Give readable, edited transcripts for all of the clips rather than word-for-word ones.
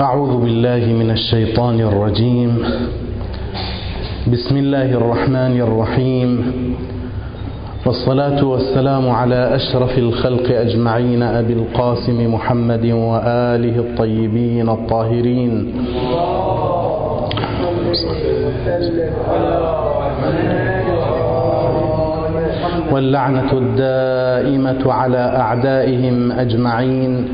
أعوذ بالله من الشيطان الرجيم. بسم الله الرحمن الرحيم، والصلاة والسلام على أشرف الخلق أجمعين أبي القاسم محمد وآله الطيبين الطاهرين. واللعنة الدائمة على أعدائهم أجمعين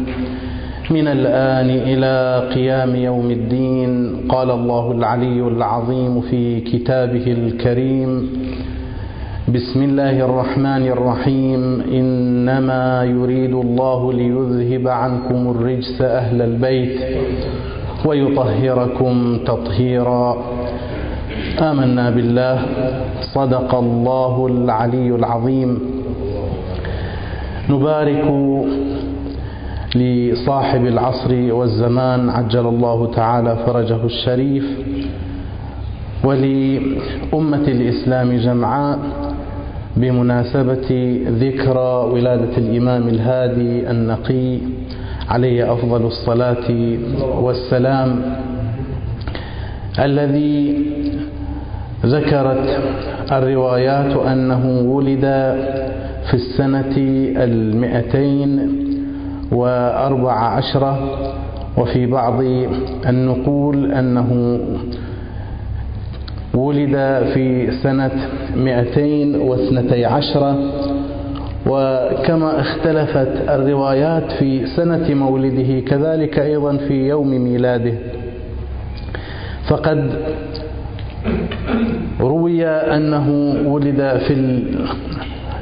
من الآن إلى قيام يوم الدين. قال الله العلي العظيم في كتابه الكريم: بسم الله الرحمن الرحيم، إنما يريد الله ليذهب عنكم الرجس أهل البيت ويطهركم تطهيرا. آمنا بالله، صدق الله العلي العظيم. نبارك لصاحب العصر والزمان عجل الله تعالى فرجه الشريف، ولأمة الإسلام جمعاء بمناسبة ذكرى ولادة الإمام الهادي النقي عليه أفضل الصلاة والسلام، الذي ذكرت الروايات أنه ولد في السنة 214، وفي بعض النقول أنه ولد في سنة 212. وكما اختلفت الروايات في سنة مولده كذلك أيضا في يوم ميلاده، فقد روي أنه ولد في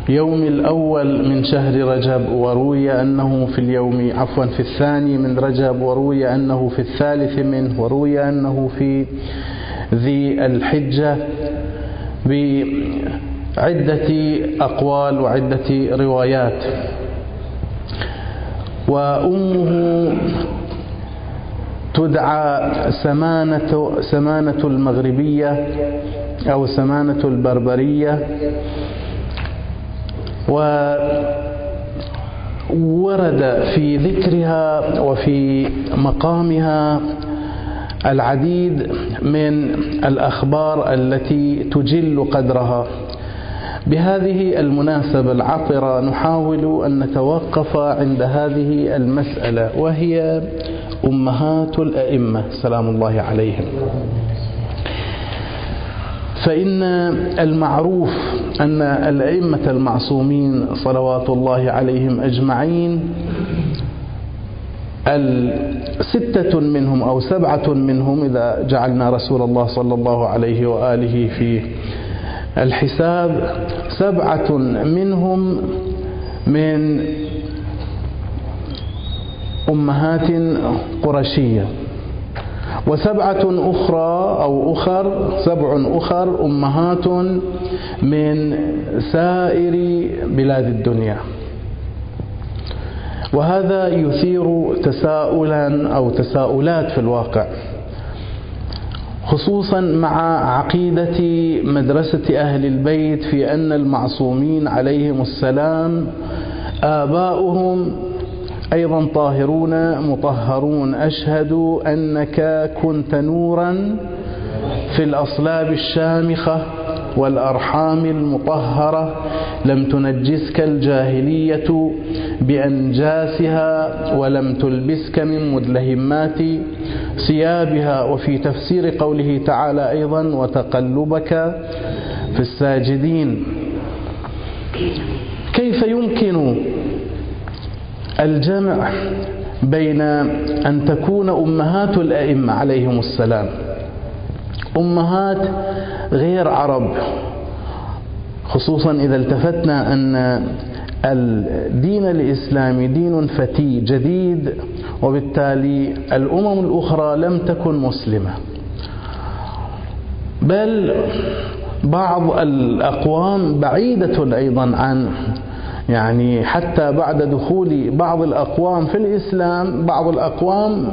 اليوم الأول من شهر رجب، وروي أنه في اليوم في الثاني من رجب، وروي أنه في الثالث منه، وروي أنه في ذي الحجة، بعدة أقوال وعدة روايات. وأمه تدعى سمانة المغربية أو سمانة البربرية، وورد في ذكرها وفي مقامها العديد من الأخبار التي تجل قدرها. بهذه المناسبة العطرة نحاول أن نتوقف عند هذه المسألة، وهي أمهات الأئمة سلام الله عليهم. فإن المعروف أن الأئمة المعصومين صلوات الله عليهم أجمعين، الستة منهم أو 7 منهم إذا جعلنا رسول الله صلى الله عليه وآله في الحساب، 7 منهم من أمهات قرشية، و7 أخرى أو 7 أخر أمهات من سائر بلاد الدنيا. وهذا يثير تساؤلا أو تساؤلات في الواقع، خصوصا مع عقيدة مدرسة أهل البيت في أن المعصومين عليهم السلام آباؤهم أيضا طاهرون مطهرون. أشهد أنك كنت نورا في الأصلاب الشامخة والأرحام المطهرة، لم تنجسك الجاهلية بأنجاسها ولم تلبسك من مدلهمات ثيابها. وفي تفسير قوله تعالى أيضا: وتقلبك في الساجدين. كيف يمكن الجمع بين أن تكون أمهات الأئمة عليهم السلام أمهات غير عرب، خصوصا إذا التفتنا أن الدين الإسلامي دين فتي جديد، وبالتالي الأمم الأخرى لم تكن مسلمة، بل بعض الأقوام بعيدة أيضا عن حتى بعد دخول بعض الأقوام في الإسلام، بعض الأقوام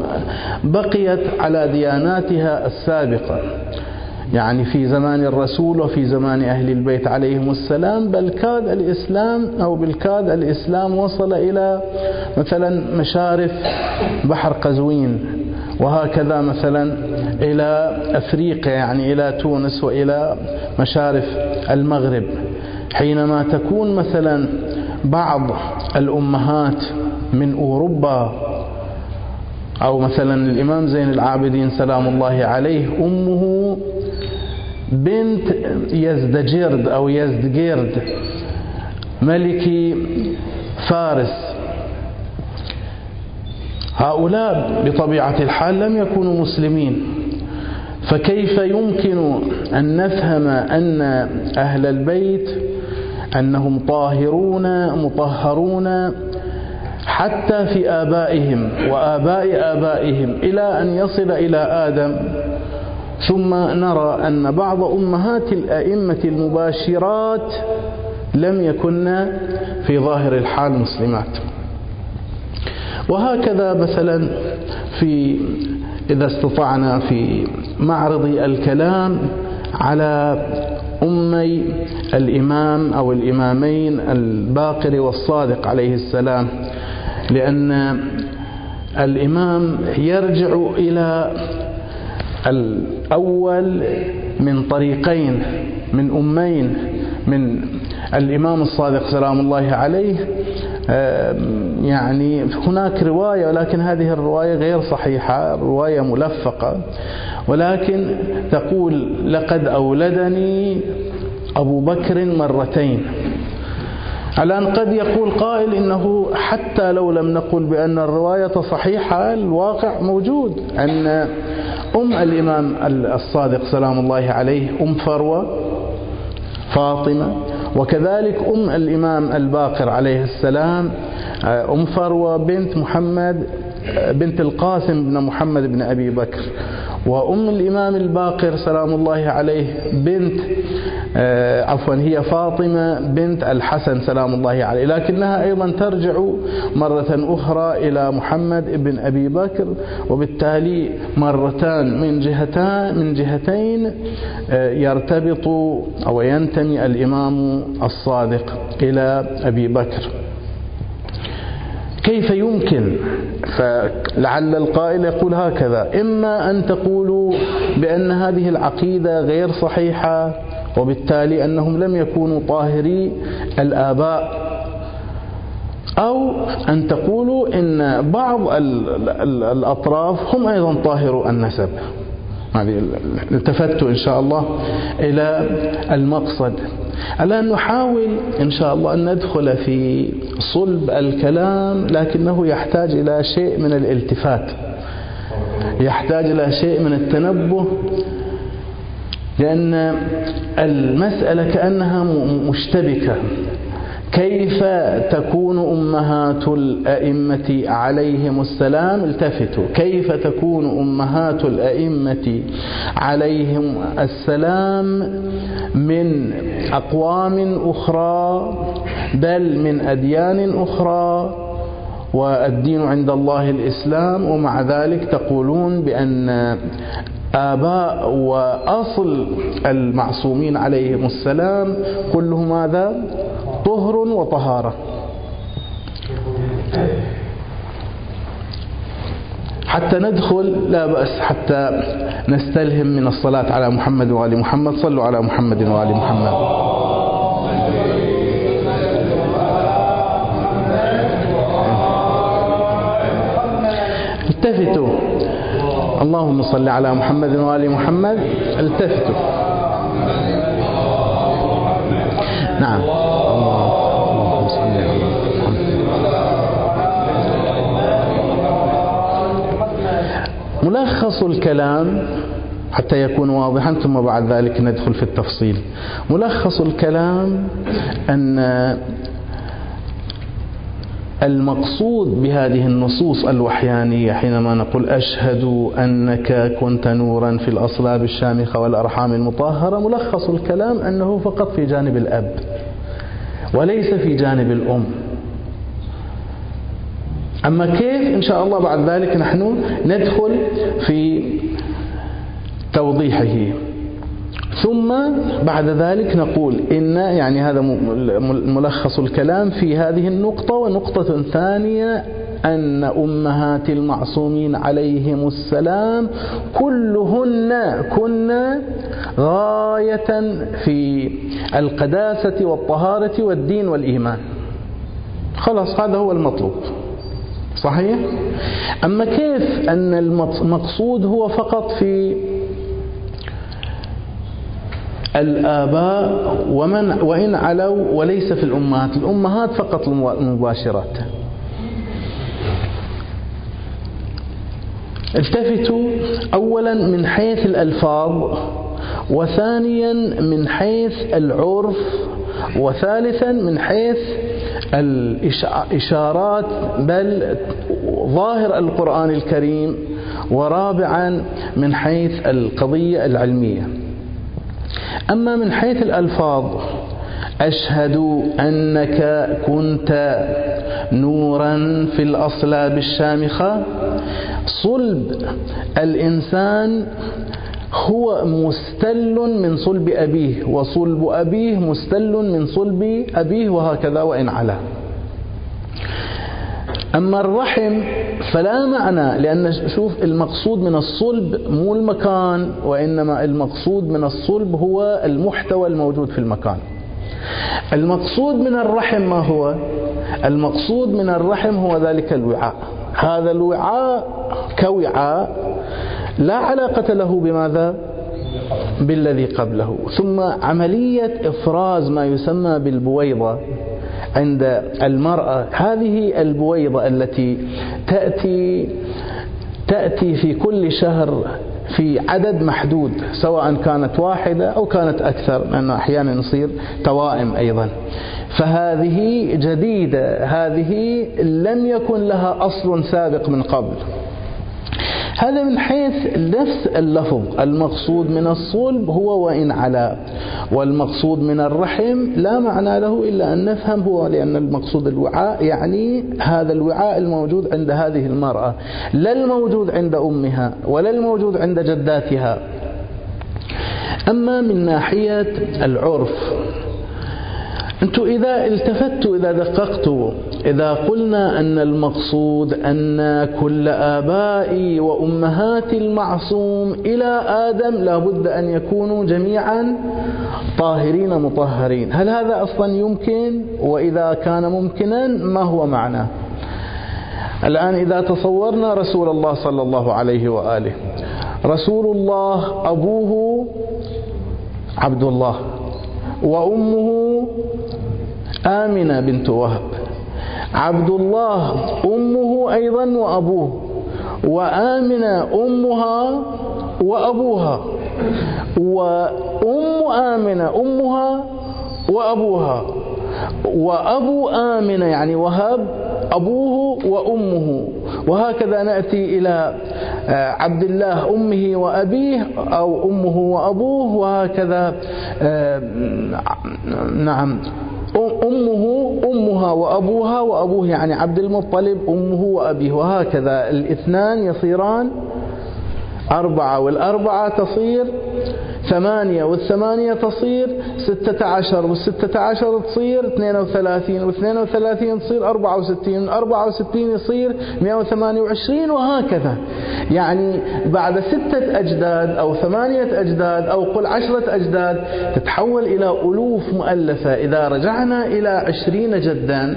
بقيت على دياناتها السابقة في زمان الرسول وفي زمان أهل البيت عليهم السلام، بالكاد الإسلام وصل إلى مثلا مشارف بحر قزوين وهكذا مثلا إلى أفريقيا، يعني إلى تونس وإلى مشارف المغرب، حينما تكون مثلا بعض الأمهات من أوروبا، أو مثلا الإمام زين العابدين سلام الله عليه أمه بنت يزدجرد أو يزدجيرد ملك فارس، هؤلاء بطبيعة الحال لم يكونوا مسلمين، فكيف يمكن أن نفهم أن أهل البيت أنهم طاهرون مطهرون حتى في آبائهم وآباء آبائهم، إلى أن يصل إلى آدم؟ ثم نرى أن بعض أمهات الأئمة المباشرات لم يكن في ظاهر الحال مسلمات. وهكذا مثلا في إذا استطعنا في معرض الكلام على أمي الإمام أو الإمامين الباقر والصادق عليه السلام، لأن الإمام يرجع إلى الأول من طريقين، من أمين، من الإمام الصادق سلام الله عليه، يعني هناك رواية ولكن هذه الرواية غير صحيحة، رواية ملفقة، ولكن تقول لقد أولدني أبو بكر مرتين. الآن قد يقول قائل إنه حتى لو لم نقل بأن الرواية صحيحة، الواقع موجود أن أم الإمام الصادق سلام الله عليه أم فروة فاطمة، وكذلك أم الإمام الباقر عليه السلام أم فروة بنت محمد بنت القاسم بن محمد بن أبي بكر، وأم الإمام الباقر سلام الله عليه بنت هي فاطمة بنت الحسن سلام الله عليه، لكنها أيضا ترجع مرة أخرى إلى محمد بن أبي بكر، وبالتالي مرتان من جهتين يرتبط أو ينتمي الإمام الصادق إلى أبي بكر. كيف يمكن؟ فلعل القائل يقول هكذا: إما أن تقولوا بأن هذه العقيدة غير صحيحة، وبالتالي أنهم لم يكونوا طاهري الآباء، أو أن تقولوا إن بعض الأطراف هم أيضا طاهروا النسب. التفتوا إن شاء الله إلى المقصد. الآن نحاول إن شاء الله أن ندخل في صلب الكلام، لكنه يحتاج إلى شيء من الالتفات، يحتاج إلى شيء من التنبه، لأن المسألة كأنها مشتبكة. كيف تكون أمهات الأئمة عليهم السلام؟ التفتوا، كيف تكون أمهات الأئمة عليهم السلام من أقوام أخرى، بل من أديان أخرى، والدين عند الله الإسلام، ومع ذلك تقولون بأن آباء وأصل المعصومين عليهم السلام كلهم ماذا؟ طهر وطهارة. حتى ندخل، لا بأس، حتى نستلهم من الصلاة على محمد وآل محمد. صلوا على محمد وآل محمد. التفتوا، اللهم صل على محمد وآل محمد. التفتوا، نعم، اللهم صل على محمد. ملخص الكلام حتى يكون واضحا، ثم بعد ذلك ندخل في التفصيل. ملخص الكلام أن المقصود بهذه النصوص الوحيانية حينما نقول أشهد أنك كنت نورا في الأصلاب الشامخة والأرحام المطهرة، ملخص الكلام أنه فقط في جانب الأب وليس في جانب الأم. أما كيف؟ إن شاء الله بعد ذلك نحن ندخل في توضيحه، ثم بعد ذلك نقول إن، يعني هذا ملخص الكلام في هذه النقطة. ونقطة ثانية أن أمهات المعصومين عليهم السلام كلهن كنا غاية في القداسة والطهارة والدين والإيمان. خلاص هذا هو المطلوب، صحيح؟ أما كيف أن المقصود هو فقط في الآباء وإن علوا وليس في الأمهات، الأمهات فقط المباشرات. التفتوا أولا من حيث الألفاظ، وثانيا من حيث العرف، وثالثا من حيث الإشارات بل ظاهر القرآن الكريم، ورابعا من حيث القضية العلمية. أما من حيث الألفاظ، أشهد أنك كنت نورا في الأصلاب الشامخة. صلب الإنسان هو مستل من صلب أبيه، وصلب أبيه مستل من صلب أبيه، وهكذا وإن علا. أما الرحم فلا معنى، لأن شوف المقصود من الصلب مو المكان، وإنما المقصود من الصلب هو المحتوى الموجود في المكان. المقصود من الرحم ما هو؟ المقصود من الرحم هو ذلك الوعاء. هذا الوعاء كوعاء لا علاقة له بماذا؟ بالذي قبله. ثم عملية إفراز ما يسمى بالبويضة عند المرأة، هذه البويضة التي تأتي في كل شهر في عدد محدود، سواء كانت واحدة أو كانت أكثر، لأنه أحيانا يصير توائم أيضا. فهذه جديدة، هذه لم يكن لها أصل سابق من قبل. هذا من حيث نفس اللفظ، المقصود من الصلب هو وإن علا، والمقصود من الرحم لا معنى له إلا أن نفهم هو، لأن المقصود الوعاء، يعني هذا الوعاء الموجود عند هذه المرأة، لا الموجود عند أمها ولا الموجود عند جداتها. أما من ناحية العرف، أنتم إذا التفتوا، إذا دققتوا، إذا قلنا أن المقصود أن كل آبائي وأمهات المعصوم إلى آدم لابد أن يكونوا جميعا طاهرين مطهرين، هل هذا أصلا يمكن؟ وإذا كان ممكنا ما هو معناه؟ الآن إذا تصورنا رسول الله صلى الله عليه وآله، رسول الله أبوه عبد الله، وأمه آمنة بنت وهب، عبد الله أمه أيضا وأبوه، وآمنة أمها وأبوها، وأم آمنة أمها وأبوها، وأبو آمنة يعني وهب أبوه وأمه، وهكذا نأتي إلى عبد الله أمه وأبيه، أو أمه وأبوه، وهكذا نعم أمه أمها وأبوها وأبوه، يعني عبد المطلب أمه وأبيه، وهكذا الاثنان يصيران أربعة، والأربعة تصير ثمانية، والثمانية تصير 16، وال16 تصير 32، وال32 تصير 64، وال64 يصير 128، وهكذا. يعني بعد 6 أجداد أو 8 أجداد أو قل 10 أجداد تتحول إلى ألوف مؤلفة. إذا رجعنا إلى 20 جدا،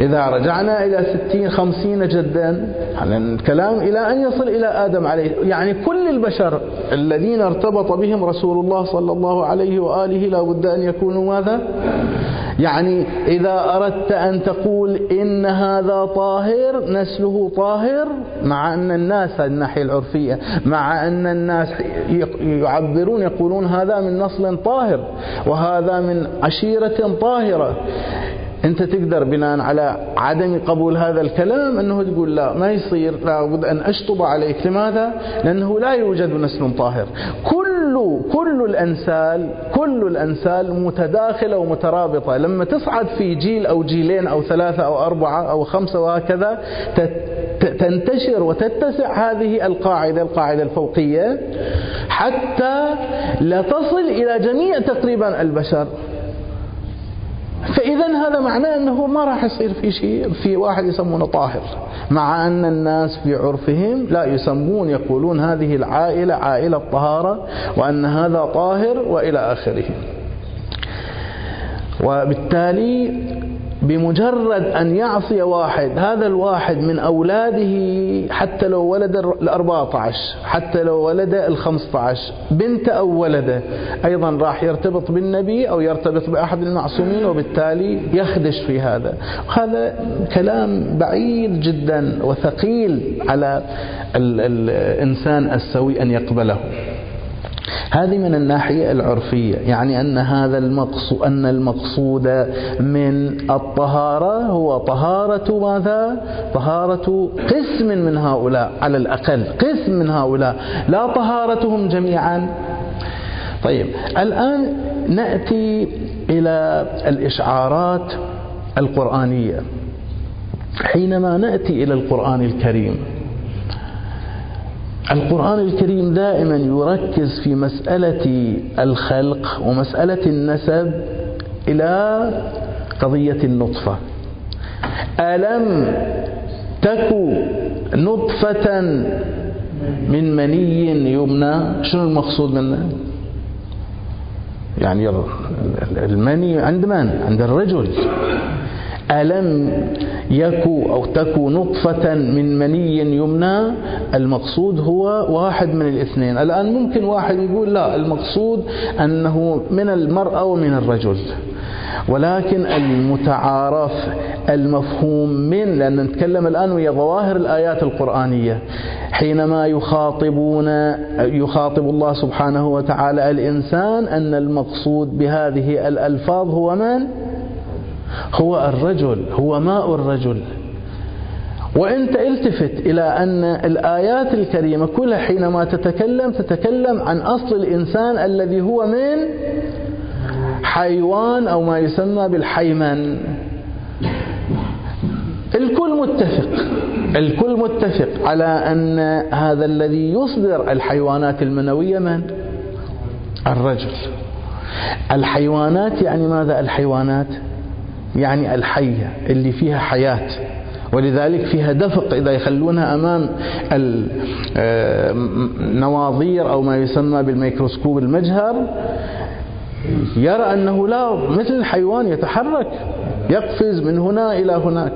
إذا رجعنا إلى 60 50 جدا، الكلام إلى أن يصل إلى آدم عليه، يعني كل البشر الذين ارتبط بهم رسول الله صلى الله عليه وآله لا بد أن يكونوا ماذا؟ يعني إذا أردت أن تقول إن هذا طاهر نسله طاهر، مع أن الناس الناحية العرفية، مع أن الناس يعبرون يقولون هذا من نسل طاهر وهذا من عشيرة طاهرة، أنت تقدر بناء على عدم قبول هذا الكلام أنه تقول لا ما يصير، لابد أن أشطب عليك. لماذا؟ لأنه لا يوجد نسل طاهر. كل الأنسال متداخلة ومترابطة. لما تصعد في جيل أو جيلين أو 3 أو 4 أو 5 وهكذا، تنتشر وتتسع هذه القاعدة الفوقية حتى لا تصل إلى جميع تقريبا البشر. فإذا هذا معناه أنه ما راح يصير في شيء في واحد يسمونه طاهر، مع أن الناس في عرفهم لا يسمون، يقولون هذه العائلة عائلة الطهارة وأن هذا طاهر وإلى آخره. وبالتالي بمجرد أن يعصي واحد، هذا الواحد من أولاده، حتى لو ولد ال14، حتى لو ولد ال15 بنت أو ولده، أيضا راح يرتبط بالنبي أو يرتبط بأحد المعصومين، وبالتالي يخدش في هذا. هذا كلام بعيد جدا وثقيل على الإنسان السوي أن يقبله. هذه من الناحية العرفية، يعني أن هذا المقصود، أن المقصود من الطهارة هو طهارة ماذا؟ طهارة قسم من هؤلاء، على الأقل قسم من هؤلاء، لا طهارتهم جميعا. طيب، الآن نأتي إلى الإشعارات القرآنية. حينما نأتي إلى القرآن الكريم، القرآن الكريم دائما يركز في مسألة الخلق ومسألة النسب إلى قضية النطفة. ألم تكن نطفة من مني يمنى، شنو المقصود منه؟ يعني المني عند من؟ عند الرجل. ألم يكو أو تكو نطفة من مني يمنى، المقصود هو واحد من الاثنين. الآن ممكن واحد يقول لا، المقصود أنه من المرأة ومن الرجل، ولكن المتعارف المفهوم من، لأن نتكلم الآن ويا ظواهر الآيات القرآنية، حينما يخاطب الله سبحانه وتعالى الإنسان، أن المقصود بهذه الألفاظ هو من؟ هو الرجل، هو ماء الرجل. وأنت التفت إلى أن الآيات الكريمة كلها حينما تتكلم عن أصل الإنسان الذي هو من حيوان أو ما يسمى بالحيمن. الكل متفق على أن هذا الذي يصدر الحيوانات المنوية من؟ الرجل. الحيوانات يعني ماذا؟ الحيوانات يعني الحية اللي فيها حياة، ولذلك فيها دفق. إذا يخلونها أمام النواظير أو ما يسمى بالميكروسكوب المجهر، يرى أنه لا، مثل الحيوان يتحرك، يقفز من هنا إلى هناك.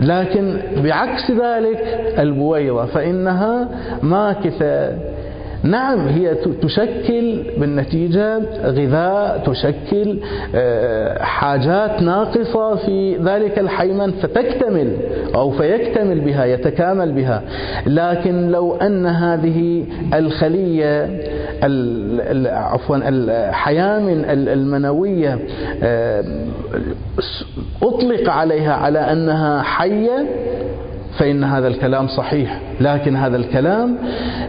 لكن بعكس ذلك البويضة فإنها ماكثة، نعم هي تشكل بالنتيجة غذاء، تشكل حاجات ناقصة في ذلك الحيمن، فتكتمل أو فيكتمل بها، يتكامل بها. لكن لو أن هذه الخلية الحيامن المنوية أطلق عليها على أنها حية، فإن هذا الكلام صحيح، لكن هذا الكلام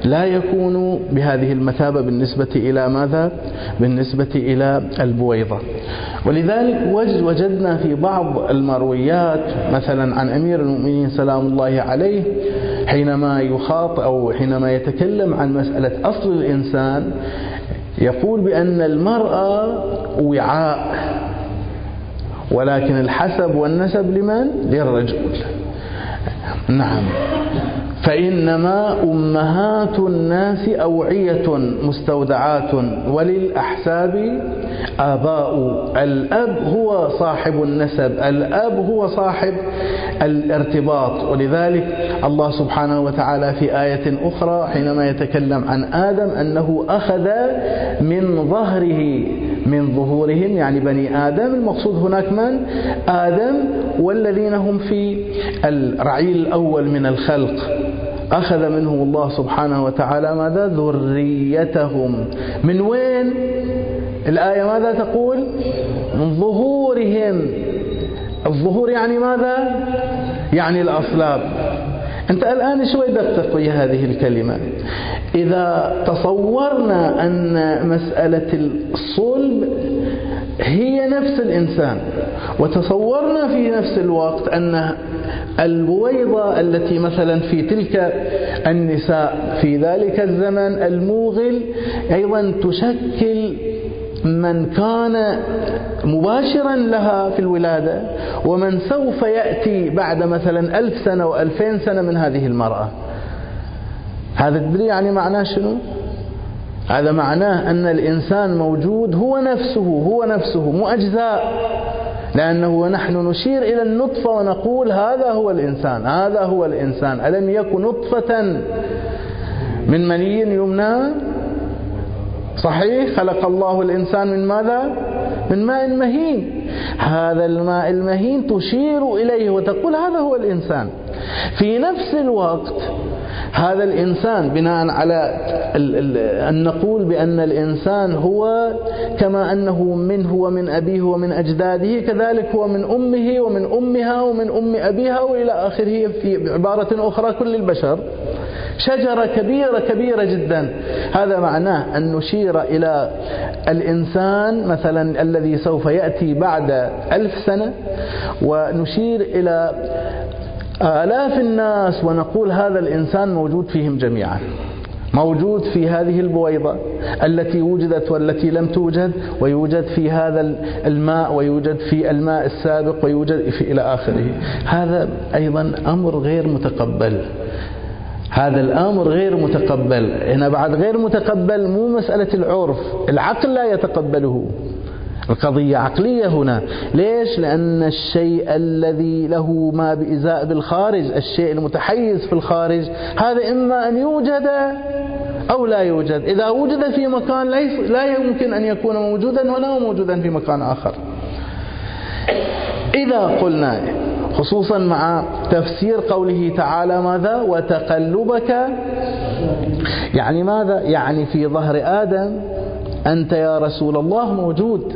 لا يكون بهذه المثابة بالنسبة إلى ماذا؟ بالنسبة إلى البويضة. ولذلك وجدنا في بعض المرويات، مثلا عن أمير المؤمنين سلام الله عليه، حينما يخاطب أو حينما يتكلم عن مسألة أصل الإنسان، يقول بأن المرأة وعاء، ولكن الحسب والنسب لمن؟ للرجل. نعم، فإنما أمهات الناس أوعية مستودعات، وللأحساب آباء. الأب هو صاحب النسب، الأب هو صاحب الارتباط. ولذلك الله سبحانه وتعالى في آية أخرى حينما يتكلم عن آدم أنه أخذ من ظهورهم، يعني بني آدم، المقصود هناك من؟ آدم والذين هم في الرعيل الأول من الخلق، أخذ منهم الله سبحانه وتعالى ماذا؟ ذريتهم. من وين؟ الآية ماذا تقول؟ من ظهورهم. الظهور يعني ماذا؟ يعني الأصلاب. أنت الآن شوي دقق ويا هذه الكلمة. إذا تصورنا أن مسألة الصلب هي نفس الإنسان، وتصورنا في نفس الوقت أن البويضة التي مثلا في تلك النساء في ذلك الزمن الموغل أيضا تشكل من كان مباشرا لها في الولادة ومن سوف يأتي بعد مثلا 1000 سنة و2000 سنة من هذه المرأة. هذا تدري يعني معناه شنو؟ هذا معناه أن الإنسان موجود هو نفسه مو أجزاء، لأنه نحن نشير إلى النطفة ونقول هذا هو الإنسان. ألم يكن نطفة من مني يمنى، صحيح؟ خلق الله الإنسان من ماذا؟ من ماء مهين. هذا الماء المهين تشير إليه وتقول هذا هو الإنسان. في نفس الوقت هذا الإنسان، بناء على أن نقول بأن الإنسان هو كما أنه منه ومن أبيه ومن أجداده، كذلك هو من أمه ومن أمها ومن أم أبيها وإلى آخره، في عبارة أخرى كل البشر شجرة كبيرة جدا. هذا معناه أن نشير إلى الإنسان مثلا الذي سوف يأتي بعد 1000 سنة، ونشير إلى آلاف الناس ونقول هذا الإنسان موجود فيهم جميعا، موجود في هذه البويضة التي وجدت والتي لم توجد، ويوجد في هذا الماء، ويوجد في الماء السابق، ويوجد في إلى آخره. هذا أيضا أمر غير متقبل، هذا الأمر غير متقبل. هنا بعد غير متقبل مو مسألة العرف، العقل لا يتقبله، القضية عقلية هنا. ليش؟ لأن الشيء الذي له ما بإزاء بالخارج، الشيء المتحيز في الخارج، هذا إما أن يوجد أو لا يوجد. إذا وجد في مكان لا يمكن أن يكون موجودا ولا موجودا في مكان آخر. إذا قلنا خصوصا مع تفسير قوله تعالى ماذا؟ وتقلبك، يعني ماذا؟ يعني في ظهر آدم أنت يا رسول الله موجود.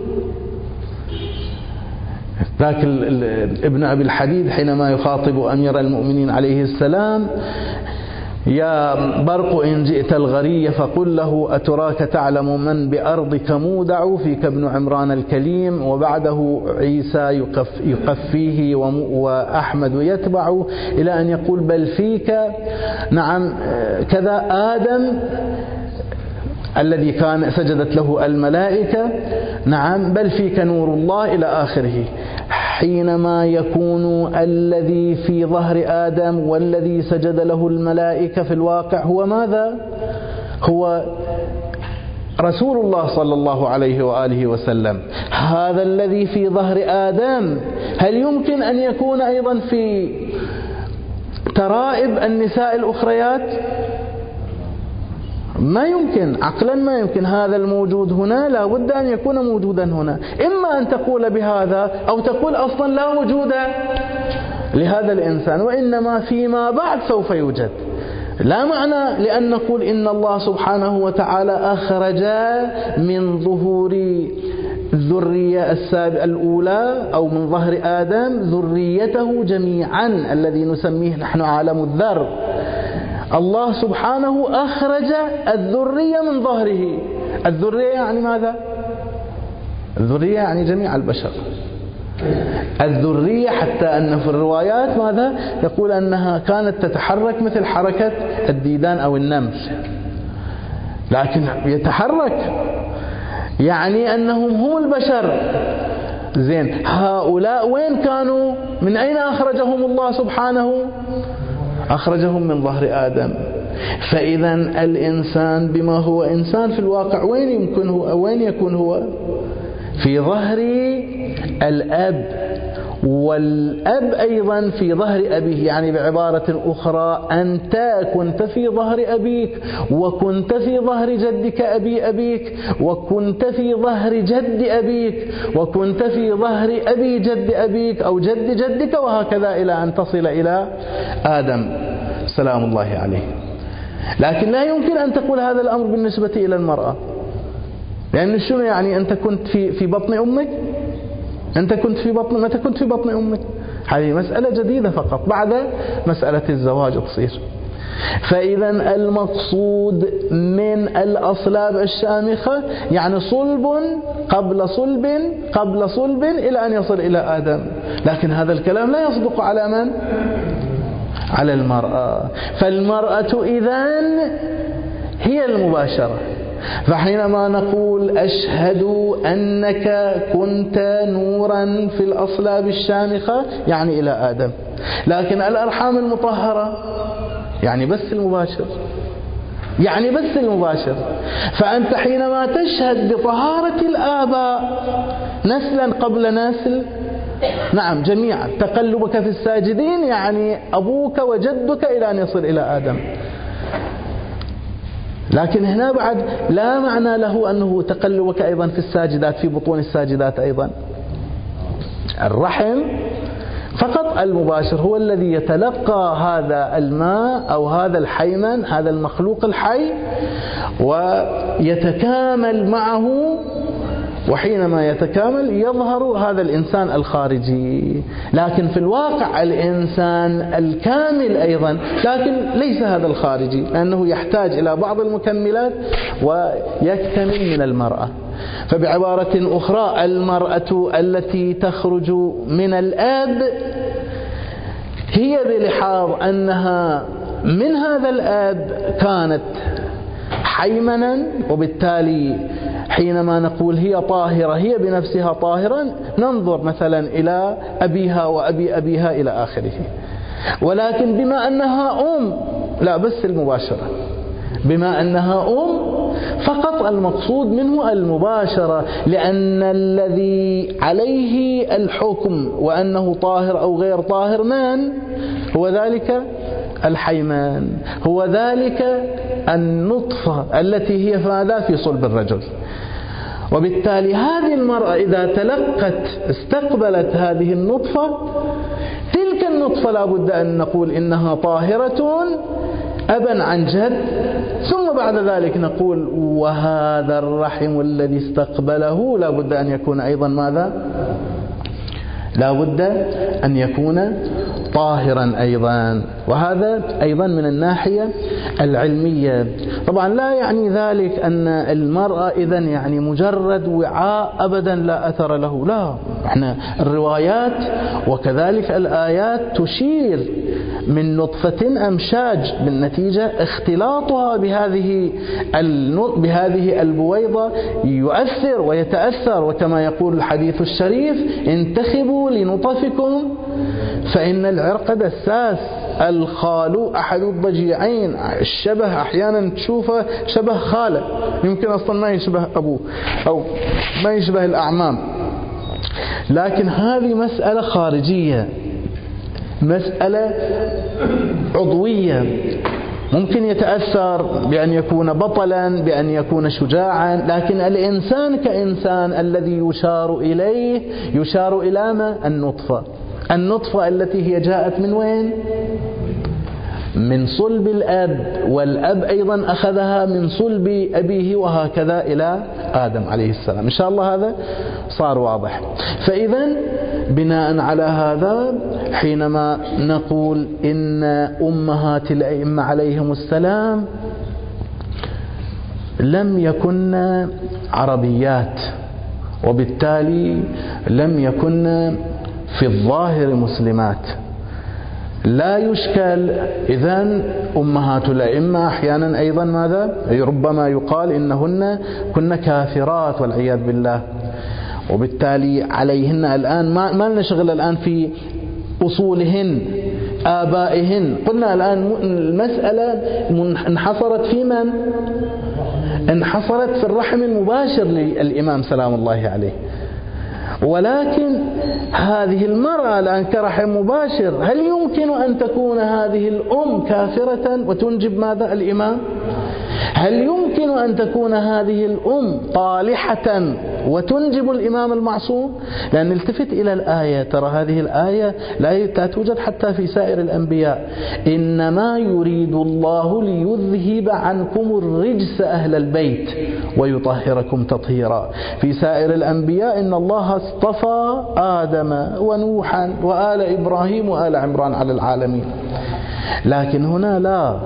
ذاك ابن أبي الحديد حينما يخاطب أمير المؤمنين عليه السلام، يا برق إن جئت الغري فقل له أتراك تعلم من بأرضك مودع فيك ابن عمران الكليم، وبعده عيسى يقفيه وأحمد يتبع، إلى أن يقول بل فيك نعم كذا آدم الذي كان سجدت له الملائكة، نعم بل فيك نور الله إلى آخره. حينما يكون الذي في ظهر آدم والذي سجد له الملائكة في الواقع هو ماذا؟ هو رسول الله صلى الله عليه وآله وسلم. هذا الذي في ظهر آدم هل يمكن أن يكون أيضا في ترائب النساء الأخريات؟ ما يمكن، عقلا ما يمكن. هذا الموجود هنا لا بد أن يكون موجودا هنا. إما أن تقول بهذا أو تقول أصلا لا وجود لهذا الإنسان، وإنما فيما بعد سوف يوجد. لا معنى لأن نقول إن الله سبحانه وتعالى أخرج من ظهور الذرية السابقة الأولى أو من ظهر آدم ذريته جميعا، الذي نسميه نحن عالم الذر. الله سبحانه أخرج الذرية من ظهره. الذرية يعني ماذا؟ الذرية يعني جميع البشر. الذرية حتى أن في الروايات ماذا؟ يقول أنها كانت تتحرك مثل حركة الديدان أو النمل، لكن يتحرك، يعني أنهم هم البشر. زين، هؤلاء وين كانوا؟ من أين أخرجهم الله سبحانه؟ أخرجهم من ظهر آدم. فإذا الإنسان بما هو إنسان في الواقع وين يكون هو؟ في ظهر الأب، والأب أيضا في ظهر أبيه. يعني بعبارة أخرى أنت كنت في ظهر أبيك، وكنت في ظهر جدك أبي أبيك، وكنت في ظهر جد أبيك، وكنت في ظهر أبي جد أبيك أو جد جدك، وهكذا إلى أن تصل إلى آدم سلام الله عليه. لكن لا يمكن أن تقول هذا الأمر بالنسبة إلى المرأة، لأن شنو يعني أنت كنت في بطن أمك؟ أنت كنت في بطن أمك. هذه مسألة جديدة فقط بعد مسألة الزواج تصير. فإذا المقصود من الأصلاب الشامخة يعني صلب قبل صلب قبل صلب إلى أن يصل إلى آدم. لكن هذا الكلام لا يصدق على من؟ على المرأة. فالمرأة إذن هي المباشرة، فحينما نقول أشهد أنك كنت نورا في الأصلاب الشامخة يعني إلى آدم، لكن الأرحام المطهرة يعني بس المباشر، يعني بس المباشر. فأنت حينما تشهد بطهارة الآباء نسلا قبل نسل، نعم جميعا، تقلبك في الساجدين يعني أبوك وجدك إلى أن يصل إلى آدم. لكن هنا بعد لا معنى له أنه تقلبك أيضا في الساجدات، في بطون الساجدات أيضا. الرحم فقط المباشر هو الذي يتلقى هذا الماء أو هذا الحيمن، هذا المخلوق الحي، ويتكامل معه، وحينما يتكامل يظهر هذا الإنسان الخارجي. لكن في الواقع الإنسان الكامل أيضا، لكن ليس هذا الخارجي، لأنه يحتاج إلى بعض المكملات ويكتمل من المرأة. فبعبارة أخرى، المرأة التي تخرج من الآب هي بلحاظ أنها من هذا الآب كانت حيمنا، وبالتالي حينما نقول هي طاهرة هي بنفسها طاهرا، ننظر مثلا إلى أبيها وأبي أبيها إلى آخره. ولكن بما أنها أم، لا بس المباشرة، بما أنها أم فقط المقصود منه المباشرة، لأن الذي عليه الحكم وأنه طاهر أو غير طاهر من هو؟ ذلك الحيمان، هو ذلك النطفة التي هي فاذا في صلب الرجل. وبالتالي هذه المرأة إذا تلقت، استقبلت هذه النطفة، تلك النطفة لابد أن نقول إنها طاهرة أبا عن جد، ثم بعد ذلك نقول وهذا الرحم الذي استقبله لابد أن يكون أيضا ماذا؟ لابد أن يكون طاهرا أيضا. وهذا أيضا من الناحية العلمية. طبعا لا يعني ذلك أن المرأة إذا يعني مجرد وعاء أبدا لا أثر له، لا، احنا الروايات وكذلك الآيات تشير من نطفة أمشاج، بالنتيجة اختلاطها بهذه البويضة يؤثر ويتأثر. وكما يقول الحديث الشريف: انتخبوا لنطفكم فإن العرق دساس، الخال أحد الضجيعين. الشبه أحيانا تشوفه شبه خاله، يمكن أصلا ما يشبه أبوه أو ما يشبه الأعمام، لكن هذه مسألة خارجية، مسألة عضوية، ممكن يتأثر بأن يكون بطلا، بأن يكون شجاعا. لكن الإنسان كإنسان الذي يشار إليه يشار إلى ما؟ النطفة، النطفة التي هي جاءت من وين؟ من صلب الأب، والأب أيضا أخذها من صلب أبيه، وهكذا إلى آدم عليه السلام. إن شاء الله هذا صار واضح. فإذا بناء على هذا، حينما نقول إن أمهات الأئمة عليهم السلام لم يكن عربيات، وبالتالي لم يكن في الظاهر مسلمات، لا يشكل. إذن أمهات الأئمة أحيانا أيضا ماذا؟ ربما يقال إنهن كن كافرات والعياذ بالله، وبالتالي عليهن الآن ما لنا شغل الآن في أصولهن، آبائهن. قلنا الآن المسألة انحصرت في من؟ انحصرت في الرحم المباشر للإمام سلام الله عليه. ولكن هذه المرأة الآن كرحم مباشر، هل يمكن أن تكون هذه الأم كافرة وتنجب ماذا؟ الإمام. هل يمكن أن تكون هذه الأم طالحة وتنجب الإمام المعصوم؟ لأن نلتفت إلى الآية، ترى هذه الآية لا توجد حتى في سائر الأنبياء: إنما يريد الله ليذهب عنكم الرجس أهل البيت ويطهركم تطهيرا. في سائر الأنبياء إن الله اصطفى آدم ونوحا وآل إبراهيم وآل عمران على العالمين. لكن هنا لا،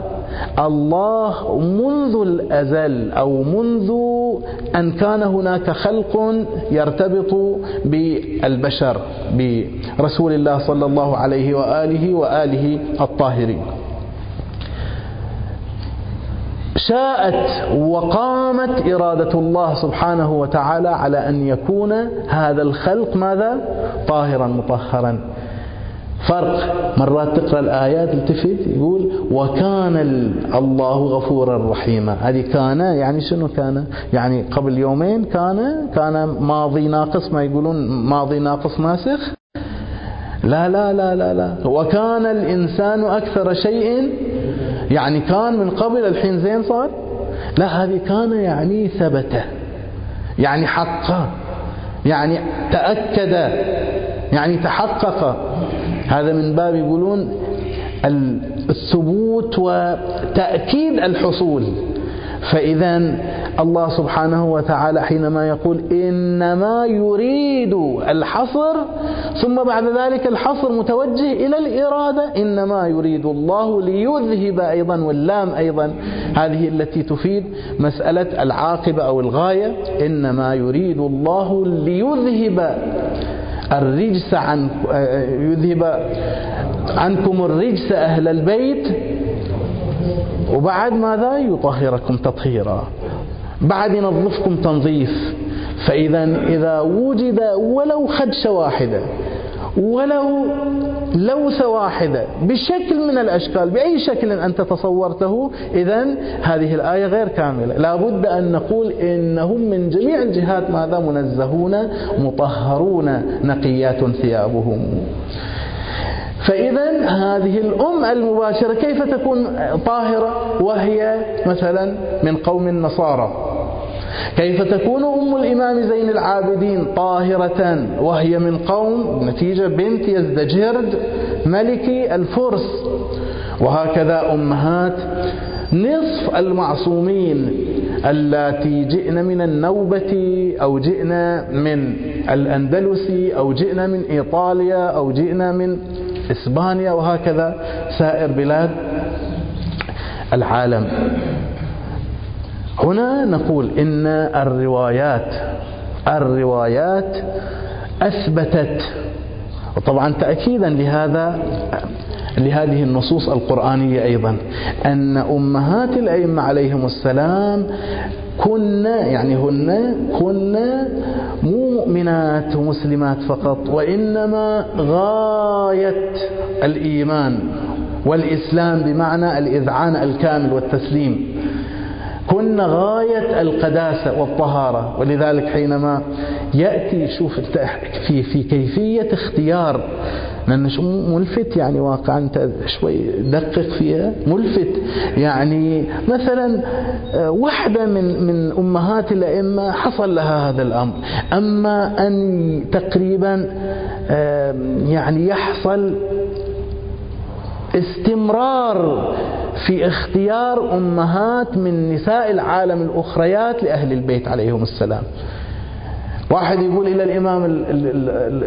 الله منذ الأزل أو منذ أن كان هناك خلق يرتبط بالبشر برسول الله صلى الله عليه وآله الطاهرين. شاءت وقامت إرادة الله سبحانه وتعالى على أن يكون هذا الخلق ماذا؟ طاهرا مطهرا. فرق، مرات تقرأ الآيات التفت يقول وكان الله غفورا رحيما، هذه كان يعني شنو كان؟ يعني قبل يومين كان ماضي ناقص، ما يقولون ماضي ناقص ناسخ، لا لا لا لا لا، وكان الإنسان أكثر شيء، يعني كان من قبل الحين زين صار، لا هذه كان يعني ثبت، يعني حقق، يعني تأكد، يعني تحقق. هذا من باب يقولون الثبوت وتأكيد الحصول. فإذا الله سبحانه وتعالى حينما يقول إنما يريد الحصر، ثم بعد ذلك الحصر متوجه إلى الإرادة، إنما يريد الله ليذهب أيضا، واللام أيضا هذه التي تفيد مسألة العاقبة أو الغاية، إنما يريد الله ليذهب الرجس عن يذهب عنكم الرجس أهل البيت، وبعد ماذا؟ يطهركم تطهيرا، بعد ينظفكم تنظيف. فإذا إذا وجد ولو خدشة واحدة، ولو لوثة واحدة بشكل من الأشكال، بأي شكل أنت تصورته، إذا هذه الآية غير كاملة، لابد أن نقول إنهم من جميع الجهات ماذا؟ منزهون مطهرون نقيات ثيابهم. فإذا هذه الأم المباشرة كيف تكون طاهرة وهي مثلا من قوم النصارى؟ كيف تكون أم الإمام زين العابدين طاهرة وهي من قوم نتيجة بنت يزدجرد ملك الفرس؟ وهكذا أمهات نصف المعصومين اللاتي جئن من النوبة أو جئن من الأندلس أو جئن من إيطاليا أو جئن من إسبانيا، وهكذا سائر بلاد العالم. هنا نقول إن الروايات أثبتت، وطبعا تأكيدا لهذه النصوص القرآنية أيضا، أن أمهات الأئمة عليهم السلام كنا مو مؤمنات ومسلمات فقط، وإنما غاية الإيمان والإسلام بمعنى الإذعان الكامل والتسليم، كنا غاية القداسة والطهارة. ولذلك حينما يأتي شوف في كيفية اختيار، لأنه ملفت يعني واقعا أنت شوي دقق فيها، ملفت يعني مثلا واحدة من أمهات الأئمة حصل لها هذا الأمر، أما أن تقريبا يعني يحصل استمرار في اختيار أمهات من نساء العالم الأخريات لأهل البيت عليهم السلام. واحد يقول إلى الإمام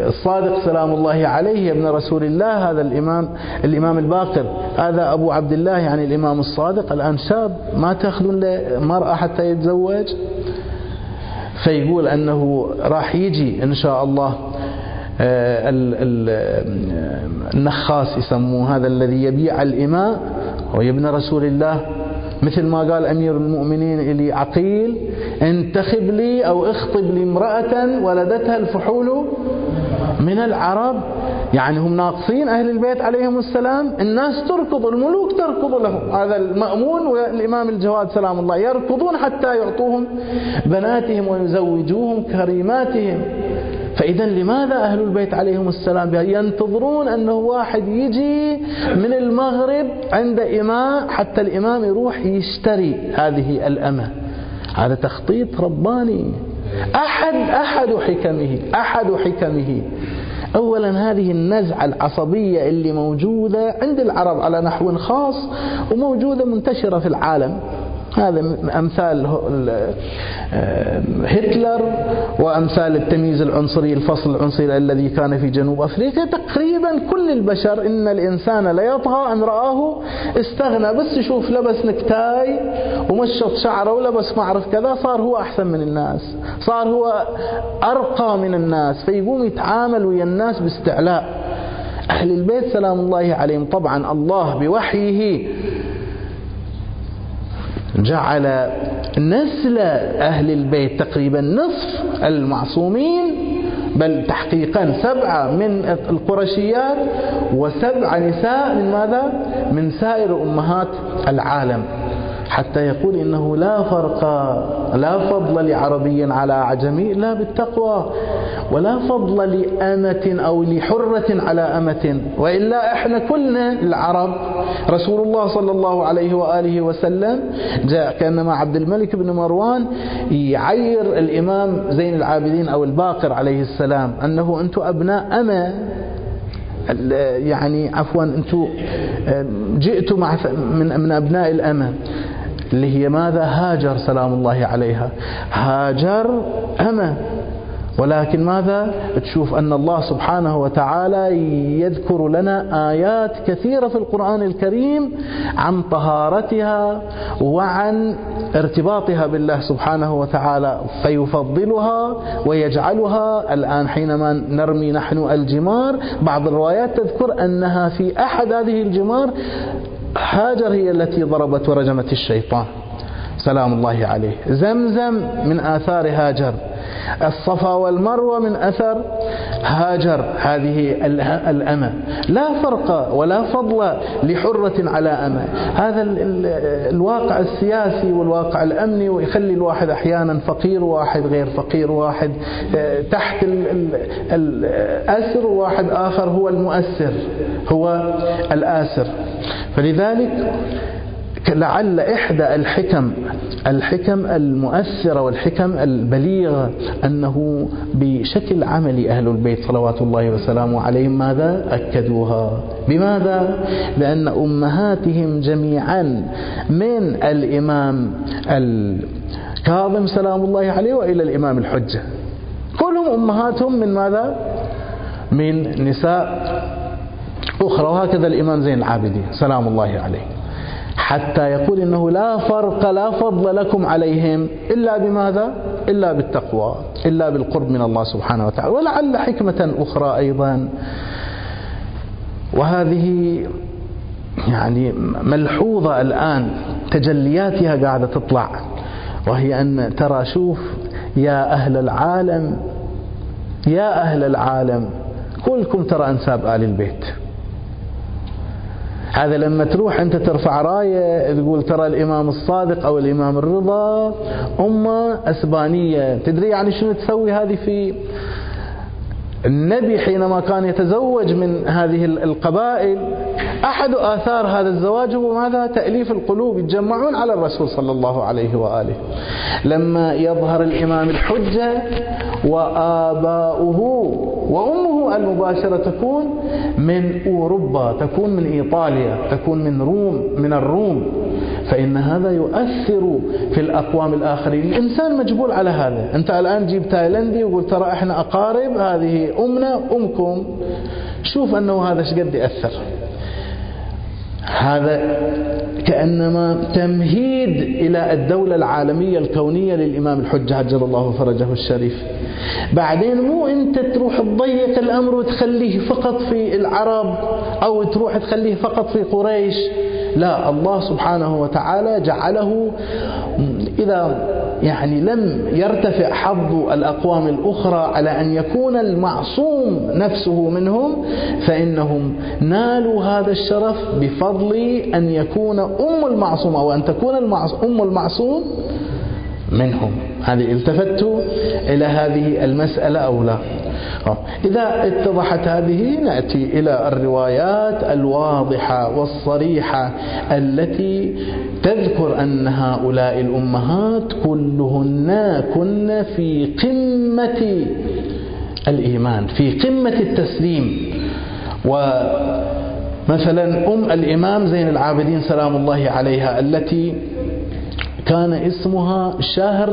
الصادق سلام الله عليه ابن رسول الله، هذا الإمام الباقر، هذا أبو عبد الله يعني الإمام الصادق الآن شاب، ما تأخذون له مرأة حتى يتزوج؟ فيقول أنه راح يجي إن شاء الله النخاس يسموه، هذا الذي يبيع الإماء، ويا ابن رسول الله مثل ما قال أمير المؤمنين إلي عقيل، انتخب لي أو اخطب لي امرأة ولدتها الفحول من العرب، يعني هم ناقصين أهل البيت عليهم السلام، الناس تركض، الملوك تركض لهم، هذا المأمون والإمام الجواد سلام الله يركضون حتى يعطوهم بناتهم ويزوجوهم كريماتهم. فإذا لماذا أهل البيت عليهم السلام ينتظرون أنه واحد يجي من المغرب عند إمام حتى الإمام يروح يشتري هذه الأمة؟ هذا تخطيط رباني، أحد حكمه. أولا هذه النزعة العصبية اللي موجودة عند العرب على نحو خاص، وموجودة منتشرة في العالم، هذا أمثال هتلر وأمثال التمييز العنصري، الفصل العنصري الذي كان في جنوب أفريقيا، تقريبا كل البشر، إن الإنسان ليطغى أن رآه استغنى، بس يشوف لبس نكتاي ومشط شعره ولبس معرف كذا صار هو أحسن من الناس، صار هو أرقى من الناس، فيقوم يتعامل ويا الناس باستعلاء. أهل البيت سلام الله عليهم طبعا الله بوحيه جعل نسل أهل البيت تقريبا نصف المعصومين، بل تحقيقا 7 من القرشيات و7 نساء من ماذا؟ من سائر أمهات العالم، حتى يقول إنه لا فرق لا فضل لعربي على عجمي لا بالتقوى، ولا فضل لأمة أو لحرة على أمة، وإلا إحنا كلنا العرب. رسول الله صلى الله عليه وآله وسلم جاء كأنما عبد الملك بن مروان يعير الإمام زين العابدين أو الباقر عليه السلام أنه أنتم أبناء أمة، يعني عفوا أنتم جئتوا من أبناء الأمة اللي هي ماذا؟ هاجر سلام الله عليها. هاجر أمة، ولكن ماذا تشوف؟ أن الله سبحانه وتعالى يذكر لنا آيات كثيرة في القرآن الكريم عن طهارتها وعن ارتباطها بالله سبحانه وتعالى، فيفضلها ويجعلها. الآن حينما نرمي نحن الجمار، بعض الروايات تذكر أنها في أحد هذه الجمار هاجر هي التي ضربت ورجمت الشيطان سلام الله عليه، زمزم من آثار هاجر، الصفا والمروة من أثر هاجر هذه الأمة. لا فرق ولا فضل لحرة على أمة. هذا الواقع السياسي والواقع الأمني، ويخلي الواحد أحيانا فقير واحد غير فقير، واحد تحت الأسر وواحد آخر هو المؤسر هو الآسر. فلذلك لعل إحدى الحكم المؤثرة والحكم البليغة أنه بشكل عملي أهل البيت صلوات الله وسلامه عليهم ماذا؟ أكدوها. بماذا؟ لأن أمهاتهم جميعا من الإمام الكاظم سلام الله عليه وإلى الإمام الحجة كلهم أمهاتهم من ماذا؟ من نساء أخرى، وهكذا الإمام زين العابدين سلام الله عليه، حتى يقول إنه لا فرق لا فضل لكم عليهم إلا بماذا؟ إلا بالتقوى، إلا بالقرب من الله سبحانه وتعالى. ولعل حكمة أخرى أيضا، وهذه يعني ملحوظة الآن تجلياتها قاعدة تطلع، وهي أن ترى شوف يا أهل العالم، يا أهل العالم كلكم ترى أنساب آل البيت. هذا لما تروح أنت ترفع راية تقول ترى الإمام الصادق أو الإمام الرضا أمة أسبانية، تدري يعني شنو تسوي هذه؟ في النبي حينما كان يتزوج من هذه القبائل أحد آثار هذا الزواج هو ماذا؟ تأليف القلوب، يتجمعون على الرسول صلى الله عليه وآله. لما يظهر الإمام الحجة وآباؤه وأمه المباشرة تكون من أوروبا، تكون من إيطاليا، تكون من روم، من الروم، فإن هذا يؤثر في الأقوام الآخرين. الإنسان مجبول على هذا. أنت الآن جيب تايلندي وقلت ترى إحنا أقارب، هذه أمنا أمكم، شوف أنه هذا شقد يأثر. هذا كأنما تمهيد إلى الدولة العالمية الكونية للإمام الحجة عجل الله فرجه الشريف. بعدين مو أنت تروح تضيق الأمر وتخليه فقط في العرب أو تروح تخليه فقط في قريش، لا، الله سبحانه وتعالى جعله إذا يعني لم يرتفع حظ الأقوام الأخرى على أن يكون المعصوم نفسه منهم، فإنهم نالوا هذا الشرف بفضل أن يكون أم المعصوم أو أن تكون أم المعصوم منهم. هذه التفتوا إلى هذه المسألة أو لا؟ إذا اتضحت هذه نأتي إلى الروايات الواضحة والصريحة التي تذكر أن هؤلاء الأمهات كلهن كن في قمة الإيمان، في قمة التسليم. ومثلا أم الإمام زين العابدين سلام الله عليها التي كان اسمها شهر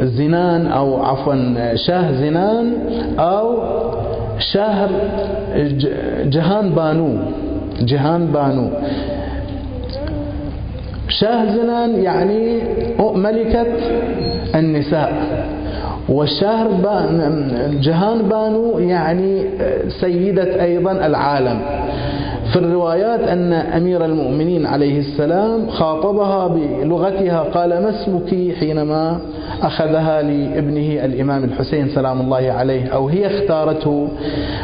زنان أو عفوا شاه زنان أو شهر جهان بانو. شاه زنان يعني ملكة النساء، والشهر جهان بانو يعني سيدة أيضا العالم. في الروايات أن أمير المؤمنين عليه السلام خاطبها بلغتها قال: ما اسمك؟ حينما أخذها لابنه الإمام الحسين سلام الله عليه، أو هي اختارته،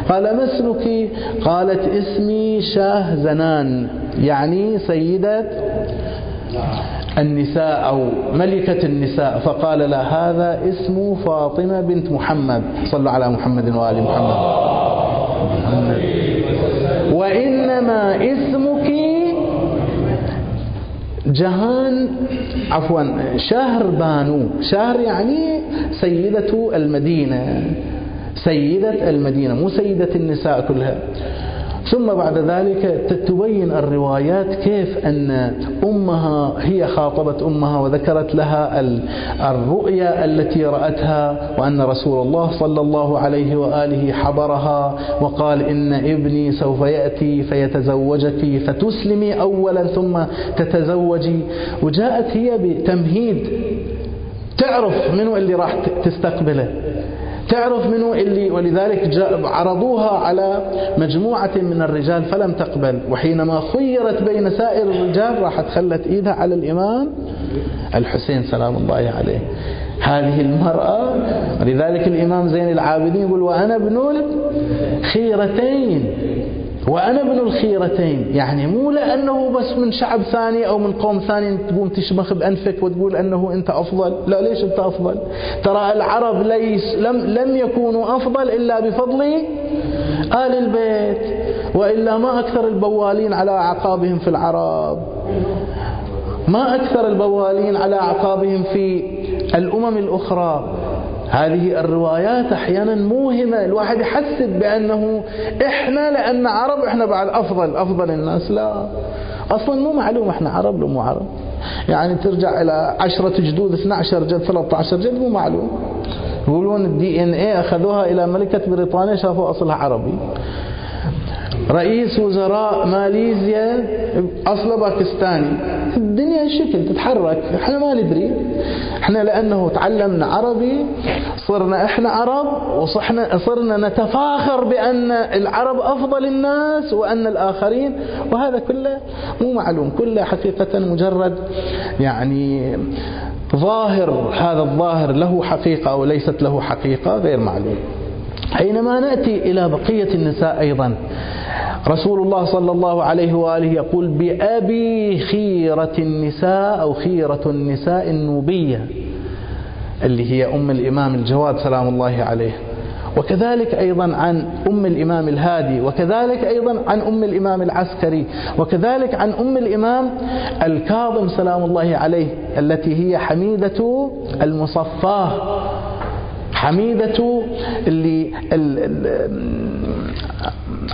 قال: ما اسمك؟ قالت: اسمي شاه زنان، يعني سيدة النساء أو ملكة النساء. فقال لا، هذا اسم فاطمة بنت محمد، صلوا على محمد وآل محمد، وإنما اسمك جهان، عفوا شهر بانو. شهر يعني سيدة المدينة، سيدة المدينة، مو سيدة النساء كلها. ثم بعد ذلك تتبين الروايات كيف أن أمها، هي خاطبت أمها وذكرت لها الرؤيا التي رأتها، وأن رسول الله صلى الله عليه وآله حضرها وقال: إن ابني سوف يأتي فيتزوجك فتسلمي أولا ثم تتزوجي. وجاءت هي بتمهيد، تعرف منو اللي راح تستقبله، تعرف منه اللي، ولذلك عرضوها على مجموعة من الرجال فلم تقبل، وحينما خيرت بين سائر الرجال راحت خلت إيدها على الإمام الحسين سلام الله عليه، هذه المرأة. ولذلك الإمام زين العابدين يقول: وأنا ابن الخيرتين، وأنا ابن الخيرتين، يعني مو لأنه بس من شعب ثاني أو من قوم ثاني تقوم تشمخ بأنفك وتقول أنه أنت أفضل. لا، ليش أنت أفضل؟ ترى العرب لم يكونوا أفضل إلا بفضل آل البيت، وإلا ما أكثر البوالين على أعقابهم في العرب، ما أكثر البوالين على أعقابهم في الأمم الأخرى. هذه الروايات أحيانا موهمة، الواحد يحسب بأنه إحنا لأن عرب إحنا بعد أفضل الناس. لا، أصلا مو معلوم إحنا عرب لو مو عرب، يعني ترجع إلى 10 جدود، 12 جد، 13 جد، مو معلوم. يقولون DNA أخذوها إلى ملكة بريطانيا، شافوا أصلها عربي. رئيس وزراء ماليزيا أصله باكستاني. الدنيا شكل تتحرك، احنا ما ندري. احنا لأنه تعلمنا عربي صرنا احنا عرب، وصرنا نتفاخر بأن العرب أفضل الناس وأن الآخرين، وهذا كله مو معلوم، كله حقيقة مجرد يعني ظاهر، هذا الظاهر له حقيقة أو ليست له حقيقة، غير معلوم. حينما نأتي إلى بقية النساء أيضا، رسول الله صلى الله عليه وآله يقول: بأبي خيرة النساء، أو خيرة النساء النوبية، اللي هي أم الإمام الجواد سلام الله عليه، وكذلك أيضا عن أم الإمام الهادي، وكذلك أيضا عن أم الإمام العسكري، وكذلك عن أم الإمام الكاظم سلام الله عليه، التي هي حميدة المصفاة، حميدة اللي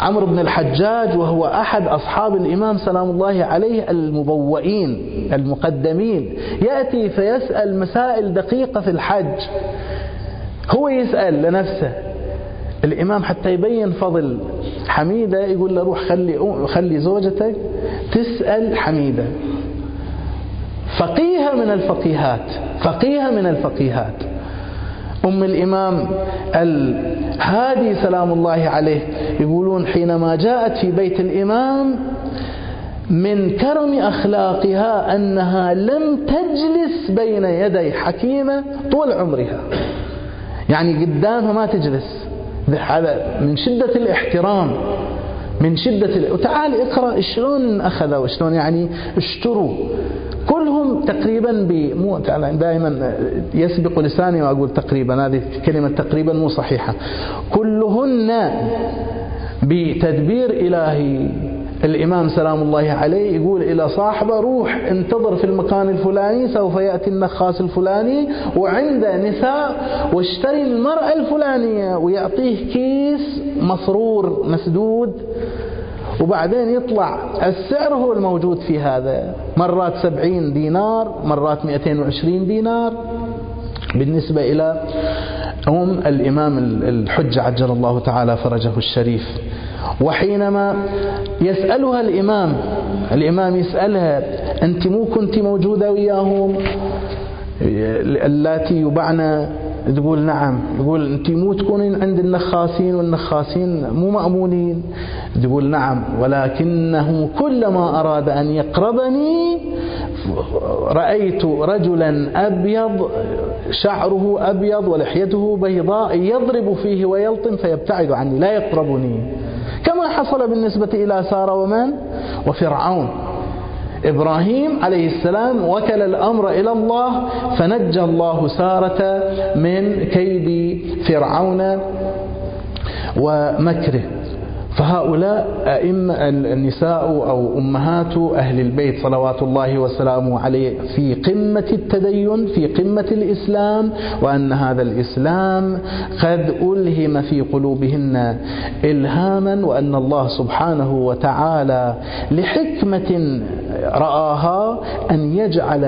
عمرو بن الحجاج، وهو أحد أصحاب الإمام سلام الله عليه المبوئين المقدمين، يأتي فيسأل مسائل دقيقة في الحج، هو يسأل لنفسه. الإمام حتى يبين فضل حميدة يقول له: روح خلي زوجتك تسأل حميدة، فقيهة من الفقيهات، فقيهة من الفقيهات. أم الإمام الهادي سلام الله عليه يقولون: حينما جاءت في بيت الإمام من كرم أخلاقها أنها لم تجلس بين يدي حكيمة طول عمرها، يعني قدامها ما تجلس، هذا من شدة الاحترام، من شدة. وتعال اقرأ شلون أخذوا وشلون يعني اشتروا، كلهم تقريبا دائما يسبق لساني وأقول تقريبا، هذه كلمة تقريبا مو صحيحة، كلهن بتدبير إلهي. الإمام سلام الله عليه يقول إلى صاحبه: روح انتظر في المكان الفلاني، سوف يأتي النخاس الفلاني وعند نساء، واشتري المرأة الفلانية، ويعطيه كيس مصرور مسدود، وبعدين يطلع السعر هو الموجود في هذا، مرات 70 دينار، مرات 220 دينار، بالنسبة إلى أم الإمام الحجة عجل الله تعالى فرجه الشريف. وحينما يسألها الإمام يسألها: أنت مو كنت موجودة وياهم اللاتي يبعن تقول نعم، تقول انت مو تكونين عند النخاسين والنخاسين مو مأمونين، تقول نعم ولكنه كلما أراد أن يقربني رأيت رجلا أبيض شعره أبيض ولحيته بيضاء يضرب فيه ويلطم فيبتعد عني لا يقربني، كما حصل بالنسبة إلى سارة ومن وفرعون. إبراهيم عليه السلام وكل الأمر إلى الله فنجى الله سارة من كيد فرعون ومكره. فهؤلاء أئمة النساء أو أمهات أهل البيت صلوات الله وسلامه عليه في قمة التدين، في قمة الإسلام، وأن هذا الإسلام قد ألهم في قلوبهن إلهاما، وأن الله سبحانه وتعالى لحكمة رآها أن يجعل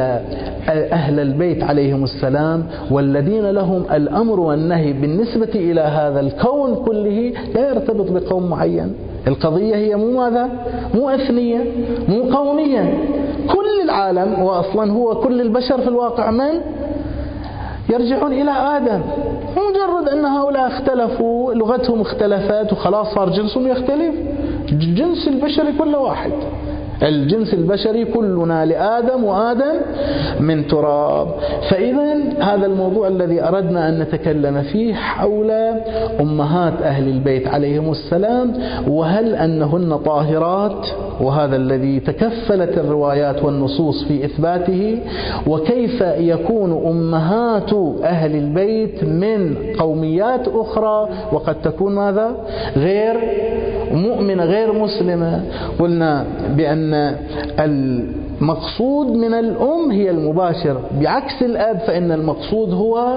أهل البيت عليهم السلام والذين لهم الأمر والنهي بالنسبة إلى هذا الكون كله لا يرتبط بقوم معين. القضية هي مو ماذا؟ مو أثنية، مو قومية. كل العالم وأصلا هو كل البشر في الواقع من؟ يرجعون إلى آدم، مجرد أن هؤلاء اختلفوا، لغتهم اختلفت وخلاص صار جنسهم يختلف. جنس البشري كله واحد، الجنس البشري كلنا لآدم وآدم من تراب. فإذا هذا الموضوع الذي أردنا أن نتكلم فيه حول أمهات أهل البيت عليهم السلام، وهل أنهن طاهرات، وهذا الذي تكفلت الروايات والنصوص في إثباته، وكيف يكون أمهات أهل البيت من قوميات أخرى وقد تكون ماذا؟ غير مؤمنة غير مسلمة. قلنا بأن المقصود من الأم هي المباشر، بعكس الأب فإن المقصود هو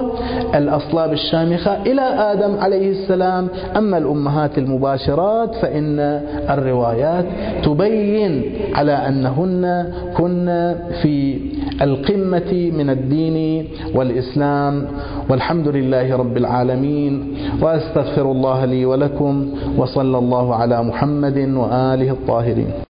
الأصلاب الشامخة إلى آدم عليه السلام. أما الأمهات المباشرات فإن الروايات تبين على أنهن كن في القمة من الدين والإسلام. والحمد لله رب العالمين، وأستغفر الله لي ولكم، وصلى الله على محمد وآله الطاهرين.